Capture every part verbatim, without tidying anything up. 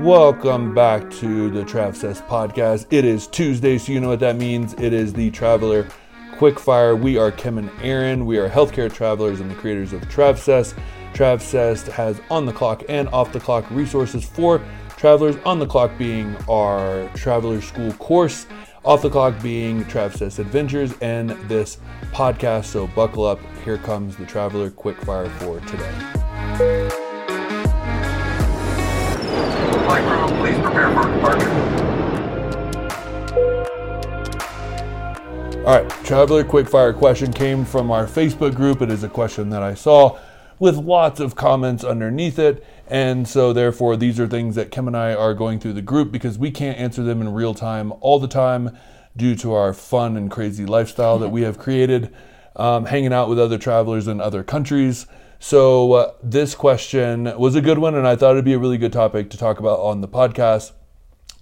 Welcome back to the TravSess Podcast. It is Tuesday, so you know what that means. It is the Traveler Quickfire. We are Kim and Aaron. We are healthcare travelers and the creators of TravSess. TravSess has on-the-clock and off-the-clock resources for travelers. On-the-clock being our Traveler School course, off-the-clock being TravSess Adventures, and this podcast. So buckle up. Here comes the Traveler Quickfire for today. Flight crew, please prepare for departure. All right, Traveler Quickfire question came from our Facebook group. It is a question that I saw with lots of comments underneath it. And so therefore, these are things that Kim and I are going through the group because we can't answer them in real time all the time due to our fun and crazy lifestyle that we have created, um, hanging out with other travelers in other countries. So uh, this question was a good one, and I thought it'd be a really good topic to talk about on the podcast.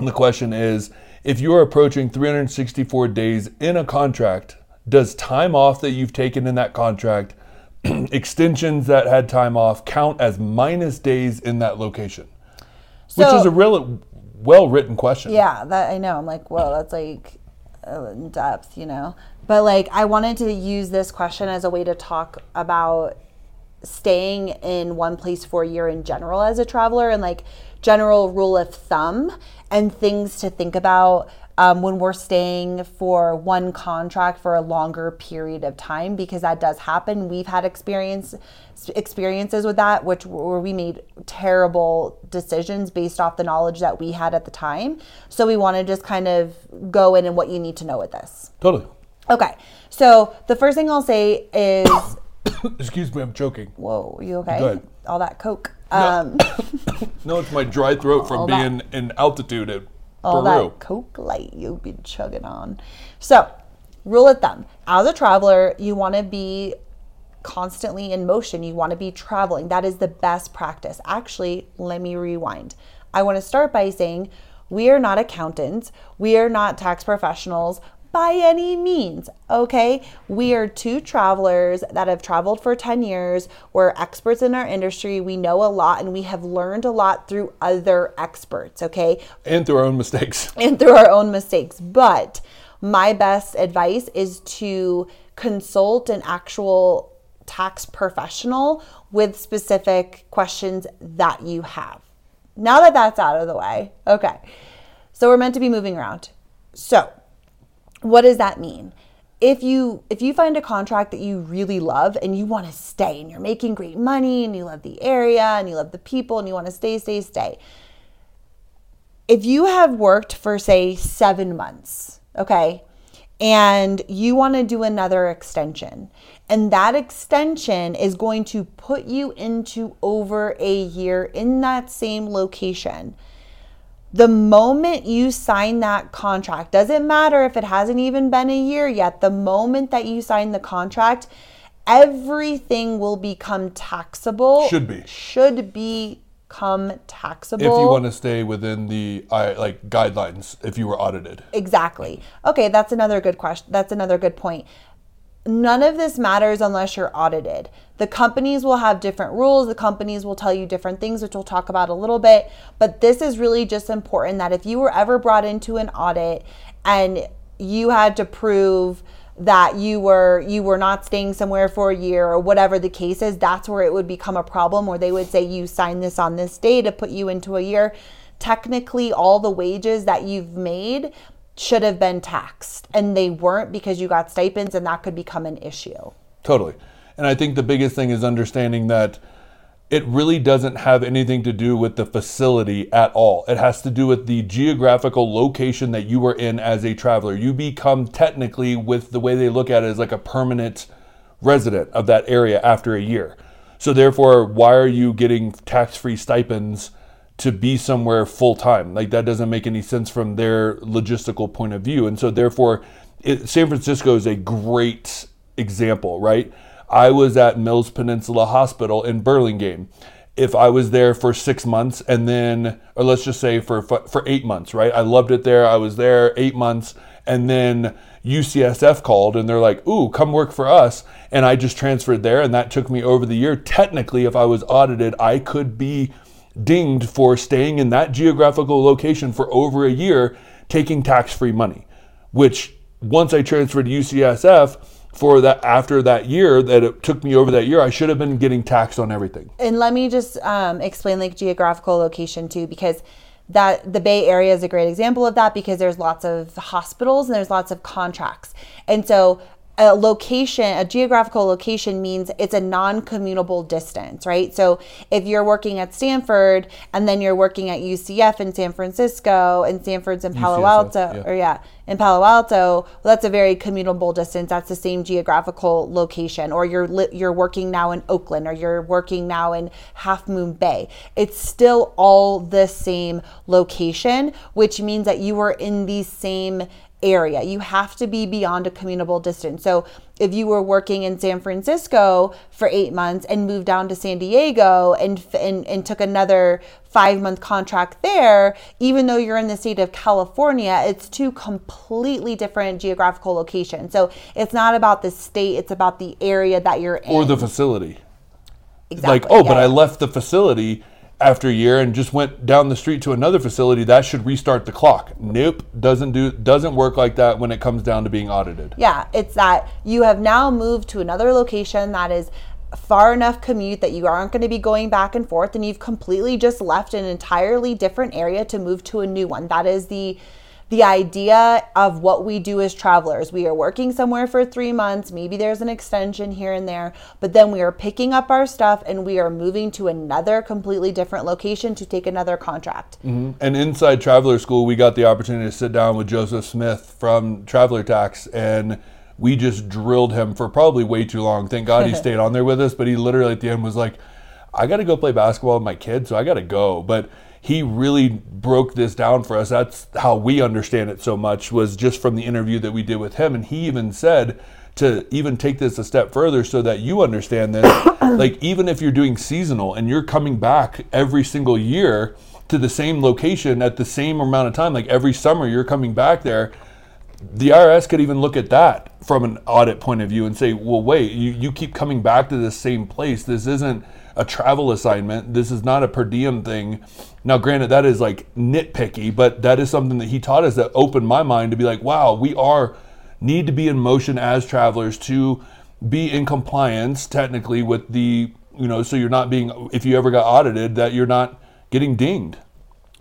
And the question is, if you are approaching three hundred sixty-four days in a contract, does time off that you've taken in that contract, extensions that had time off, count as minus days in that location? So, which is a real well-written question. Yeah, that I know. I'm like, whoa, that's like in depth, you know. But like, I wanted to use this question as a way to talk about staying in one place for a year in general as a traveler, and like general rule of thumb and things to think about um, when we're staying for one contract for a longer period of time, because that does happen. We've had experience experiences with that, which where we made terrible decisions based off the knowledge that we had at the time. So we want to just kind of go in and what you need to know with this. Totally. Okay. So the first thing I'll say is excuse me, I'm choking. Whoa, you okay? Good. All that Coke. No. Um, no, it's my dry throat from being that, in altitude at all Peru. All that Coke Light you've been chugging on. So, rule of thumb. As a traveler, you want to be constantly in motion. You want to be traveling. That is the best practice. Actually, let me rewind. I want to start by saying we are not accountants. We are not tax professionals. By any means, okay? We are two travelers that have traveled for ten years. We're experts in our industry. We know a lot, and we have learned a lot through other experts, okay? And through our own mistakes. And through our own mistakes. But my best advice is to consult an actual tax professional with specific questions that you have. Now that that's out of the way, okay. So we're meant to be moving around. So, what does that mean? If you if you find a contract that you really love and you want to stay, and you're making great money and you love the area and you love the people and you want to stay, stay, stay. If you have worked for, say, seven months, okay, and you want to do another extension, and that extension is going to put you into over a year in that same location, the moment you sign that contract, doesn't matter if it hasn't even been a year yet, the moment that you sign the contract, everything will become taxable. Should be. Should become taxable. If you want to stay within the like guidelines, if you were audited. Exactly. Okay, that's another good question. That's another good point. None of this matters unless you're audited. The companies will have different rules. The companies will tell you different things, which we'll talk about a little bit. But this is really just important that if you were ever brought into an audit and you had to prove that you were you were not staying somewhere for a year or whatever the case is, that's where it would become a problem, where they would say you signed this on this day to put you into a year. Technically, all the wages that you've made should have been taxed, and they weren't because you got stipends, and that could become an issue. Totally. And I think the biggest thing is understanding that it really doesn't have anything to do with the facility at all. It has to do with the geographical location that you were in as a traveler. You become technically, with the way they look at it, as like a permanent resident of that area after a year. So therefore, why are you getting tax-free stipends to be somewhere full time? Like, that doesn't make any sense from their logistical point of view. And so therefore, it, San Francisco is a great example, right? I was at Mills Peninsula Hospital in Burlingame. If I was there for six months and then, or let's just say for for eight months, right? I loved it there. I was there eight months and then U C S F called and they're like, ooh, come work for us. And I just transferred there, and that took me over the year. Technically, if I was audited, I could be dinged for staying in that geographical location for over a year, taking tax-free money, which once I transferred to U C S F, for that, after that year that it took me over that year, I should have been getting taxed on everything. And let me just um, explain like geographical location too, because that the Bay Area is a great example of that, because there's lots of hospitals and there's lots of contracts. And so a location, a geographical location means it's a non-commutable distance, right? So if you're working at Stanford and then you're working at U C F in San Francisco and Stanford's in Palo Alto, yeah. or yeah, in Palo Alto, well, that's a very commutable distance. That's the same geographical location. Or you're li- you're working now in Oakland, or you're working now in Half Moon Bay. It's still all the same location, which means that you were in the same area. You have to be beyond a commutable distance. So if you were working in San Francisco for eight months and moved down to San Diego and and, and took another five month contract there, even though you're in the state of California, it's two completely different geographical locations. So it's not about the state, it's about the area that you're in. Or the facility. Exactly. Like, oh, yeah. But I left the facility after a year and just went down the street to another facility, that should restart the clock. Nope, doesn't do doesn't work like that when it comes down to being audited. Yeah, it's that you have now moved to another location that is far enough commute that you aren't going to be going back and forth, and you've completely just left an entirely different area to move to a new one. That is the The idea of what we do as travelers. We are working somewhere for three months, maybe there's an extension here and there, but then we are picking up our stuff and we are moving to another completely different location to take another contract. Mm-hmm. And inside Traveler School, we got the opportunity to sit down with Joseph Smith from Traveler Tax, and we just drilled him for probably way too long. Thank God he stayed on there with us, but he literally at the end was like, I got to go play basketball with my kids, so I got to go. But he really broke this down for us. That's how we understand it so much, was just from the interview that we did with him. And he even said to even take this a step further so that you understand this. Like, even if you're doing seasonal and you're coming back every single year to the same location at the same amount of time, like every summer you're coming back there, the I R S could even look at that from an audit point of view and say, well, wait, you, you keep coming back to the same place. This isn't a travel assignment. This is not a per diem thing. Now, granted, that is like nitpicky, but that is something that he taught us that opened my mind to be like, wow, we are need to be in motion as travelers to be in compliance technically with the, you know, so you're not being, if you ever got audited, that you're not getting dinged.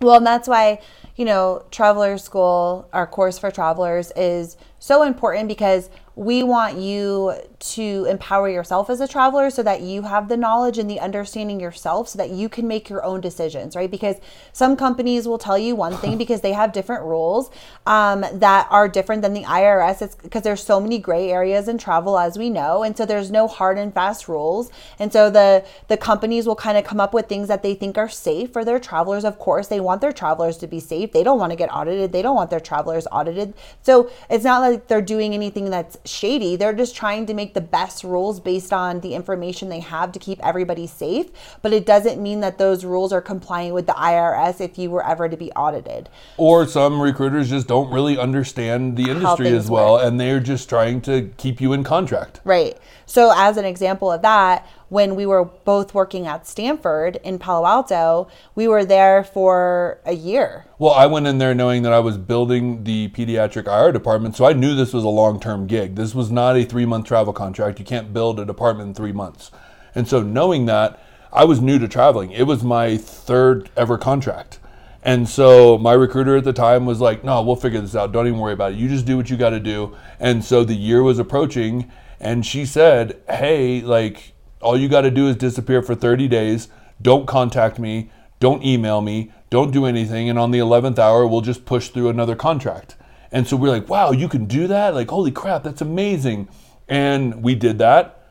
Well, and that's why, you know, Traveler School, our course for travelers, is so important, because we want you to empower yourself as a traveler so that you have the knowledge and the understanding yourself so that you can make your own decisions, right? Because some companies will tell you one thing because they have different rules um, that are different than the I R S. It's because there's so many gray areas in travel, as we know. And so there's no hard and fast rules. And so the, the companies will kind of come up with things that they think are safe for their travelers. Of course, they want their travelers to be safe. They don't want to get audited. They don't want their travelers audited. So it's not like they're doing anything that's shady. They're just trying to make the best rules based on the information they have to keep everybody safe. But it doesn't mean that those rules are compliant with the I R S if you were ever to be audited. Or some recruiters just don't really understand the industry as well, work. And they're just trying to keep you in contract. Right. So as an example of that, when we were both working at Stanford in Palo Alto, we were there for a year. Well, I went in there knowing that I was building the pediatric I R department, so I knew this was a long-term gig. This was not a three-month travel contract. You can't build a department in three months. And so knowing that, I was new to traveling. It was my third ever contract. And so my recruiter at the time was like, no, we'll figure this out. Don't even worry about it. You just do what you got to do. And so the year was approaching, and she said, hey, like, all you got to do is disappear for thirty days. Don't contact me. Don't email me. Don't do anything. And on the eleventh hour, we'll just push through another contract. And so we're like, wow, you can do that? Like, holy crap, that's amazing. And we did that.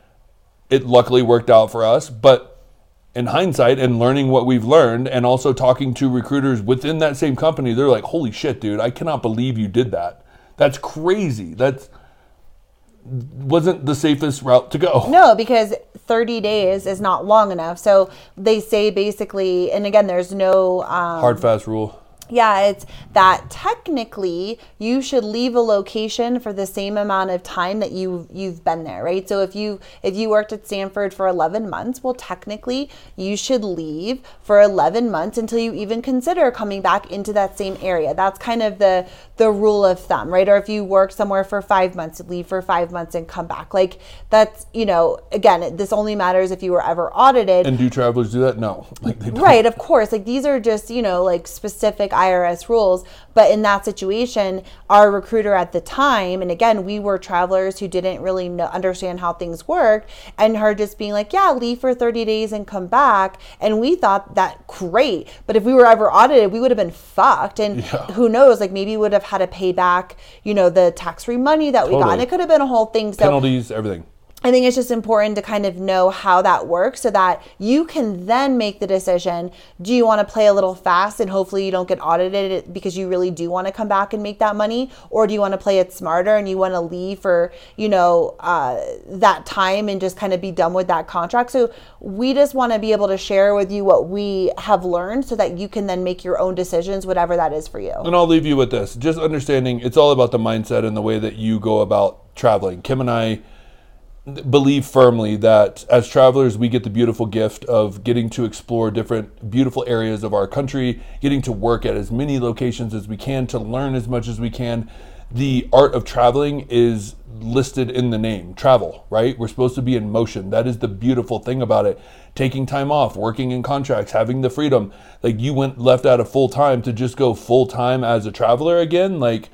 It luckily worked out for us. But in hindsight, and learning what we've learned, and also talking to recruiters within that same company, they're like, holy shit, dude, I cannot believe you did that. That's crazy. That's wasn't the safest route to go. No, because thirty days is not long enough. So they say basically, and again, there's no um, hard, fast rule. yeah, it's that technically you should leave a location for the same amount of time that you you've been there, right? So if you if you worked at Stanford for eleven months, well, technically you should leave for eleven months until you even consider coming back into that same area. That's kind of the the rule of thumb, right? Or if you work somewhere for five months, leave for five months and come back. Like that's, you know, again, this only matters if you were ever audited. And do travelers do that? No. Like they don't. Right, of course. Like these are just, you know, like specific I R S rules. But in that situation, our recruiter at the time, and again, we were travelers who didn't really know, understand how things worked, and her just being like, yeah, leave for thirty days and come back. And we thought that great. But if we were ever audited, we would have been fucked. And yeah. who knows, like maybe we would have had to pay back, you know, the tax-free money that totally. we got. And it could have been a whole thing. So penalties, everything. I think it's just important to kind of know how that works so that you can then make the decision, do you want to play a little fast and hopefully you don't get audited because you really do want to come back and make that money? Or do you want to play it smarter and you want to leave for, you know, uh, that time and just kind of be done with that contract? So we just want to be able to share with you what we have learned so that you can then make your own decisions, whatever that is for you. And I'll leave you with this. Just understanding it's all about the mindset and the way that you go about traveling. Kim and I believe firmly that as travelers, we get the beautiful gift of getting to explore different beautiful areas of our country, getting to work at as many locations as we can, to learn as much as we can. The art of traveling is listed in the name, travel, right? We're supposed to be in motion. That is the beautiful thing about it. Taking time off, working in contracts, having the freedom. Like you went left out of full time to just go full time as a traveler again, like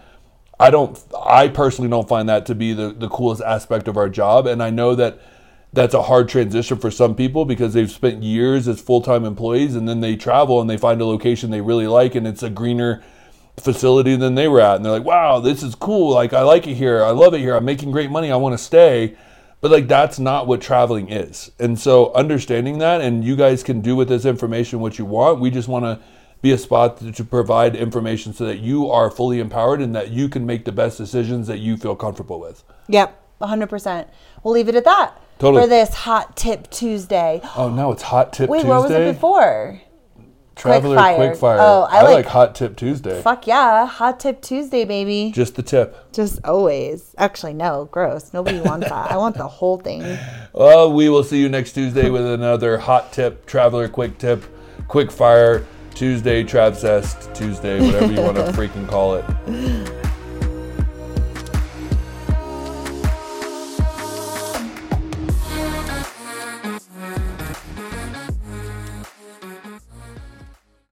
I don't, I personally don't find that to be the, the coolest aspect of our job. And I know that that's a hard transition for some people because they've spent years as full-time employees and then they travel and they find a location they really like and it's a greener facility than they were at. And they're like, wow, this is cool. Like, I like it here. I love it here. I'm making great money. I want to stay. But like, that's not what traveling is. And so understanding that, and you guys can do with this information what you want. We just want to be a spot to provide information so that you are fully empowered and that you can make the best decisions that you feel comfortable with. Yep, one hundred percent. We'll leave it at that totally. For this Hot Tip Tuesday. Oh, no, it's Hot Tip Wait, Tuesday? Wait, what was it before? Traveler Quick Fire. Quick Fire. Oh, I, I like, like Hot Tip Tuesday. Fuck yeah, Hot Tip Tuesday, baby. Just the tip. Just always. Actually, no, gross. Nobody wants that. I want the whole thing. Well, we will see you next Tuesday with another Hot Tip, Traveler Quick Tip, Quick Fire Tuesday, TravSess Tuesday, whatever you want to freaking call it.